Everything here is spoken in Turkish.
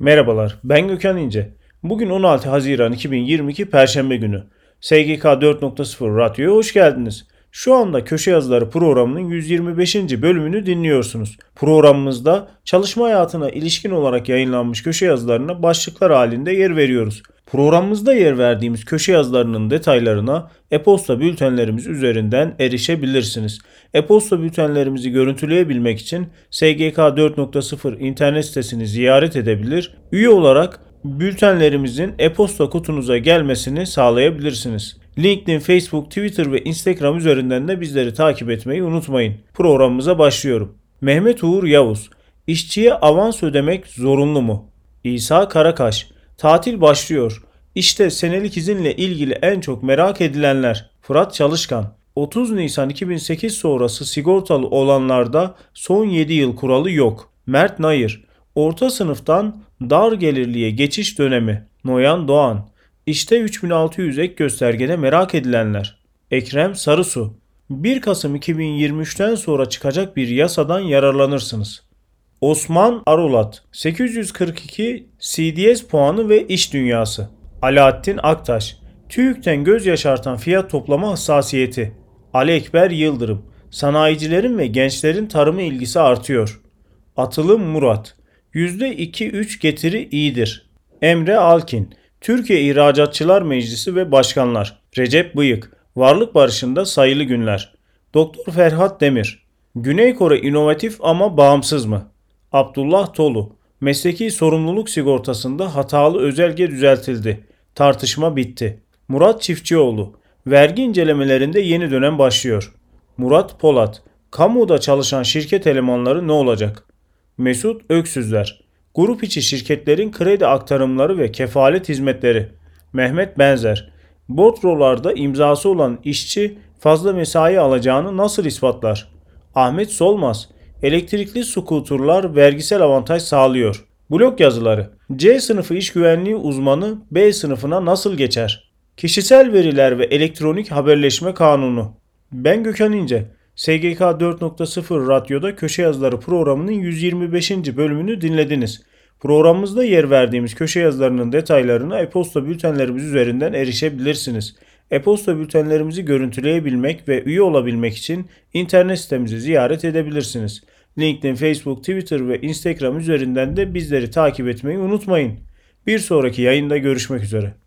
Merhabalar, ben Gökhan İnce. Bugün 16 Haziran 2022 Perşembe günü. SGK 4.0 Radyo'ya hoş geldiniz. Şu anda Köşe Yazıları programının 125. bölümünü dinliyorsunuz. Programımızda çalışma hayatına ilişkin olarak yayınlanmış köşe yazılarına başlıklar halinde yer veriyoruz. Programımızda yer verdiğimiz köşe yazılarının detaylarına e-posta bültenlerimiz üzerinden erişebilirsiniz. E-posta bültenlerimizi görüntüleyebilmek için SGK 4.0 internet sitesini ziyaret edebilir, üye olarak bültenlerimizin e-posta kutunuza gelmesini sağlayabilirsiniz. LinkedIn, Facebook, Twitter ve Instagram üzerinden de bizleri takip etmeyi unutmayın. Programımıza başlıyorum. Mehmet Uğur Yavuz, işçiye avans ödemek zorunlu mu? İsa Karakaş, tatil başlıyor. İşte senelik izinle ilgili en çok merak edilenler. Fırat Çalışkan, 30 Nisan 2008 sonrası sigortalı olanlarda son 7 yıl kuralı yok. Mert Nayır, orta sınıftan dar gelirliye geçiş dönemi. Noyan Doğan, İşte 3600 ek göstergede merak edilenler. Ekrem Sarusu, 1 Kasım 2023'ten sonra çıkacak bir yasadan yararlanırsınız. Osman Arolat, 842 CDS puanı ve iş dünyası. Alaattin Aktaş, TÜİK'ten göz yaşartan fiyat toplama hassasiyeti. Ali Ekber Yıldırım, sanayicilerin ve gençlerin tarıma ilgisi artıyor. Atılım Murat, %2-3 getiri iyidir. Emre Alkin, Türkiye İhracatçılar Meclisi ve Başkanlar. Recep Bıyık, Varlık Barışı'nda sayılı günler. Doktor Ferhat Demir, Güney Kore inovatif ama bağımsız mı? Abdullah Tolu, mesleki sorumluluk sigortasında hatalı özelge düzeltildi. Tartışma bitti. Murat Çiftçioğlu, vergi incelemelerinde yeni dönem başlıyor. Murat Polat, kamuda çalışan şirket elemanları ne olacak? Mesut Öksüzler, grup içi şirketlerin kredi aktarımları ve kefalet hizmetleri. Mehmet Benzer, bordrolarda imzası olan işçi fazla mesai alacağını nasıl ispatlar? Ahmet Solmaz, elektrikli skuterlar vergisel avantaj sağlıyor. Blog yazıları. C sınıfı iş güvenliği uzmanı B sınıfına nasıl geçer? Kişisel veriler ve elektronik haberleşme kanunu. Ben Gökhan İnce. SGK 4.0 Radyo'da Köşe Yazıları programının 125. bölümünü dinlediniz. Programımızda yer verdiğimiz köşe yazılarının detaylarına e-posta bültenlerimiz üzerinden erişebilirsiniz. E-posta bültenlerimizi görüntüleyebilmek ve üye olabilmek için internet sitemizi ziyaret edebilirsiniz. LinkedIn, Facebook, Twitter ve Instagram üzerinden de bizleri takip etmeyi unutmayın. Bir sonraki yayında görüşmek üzere.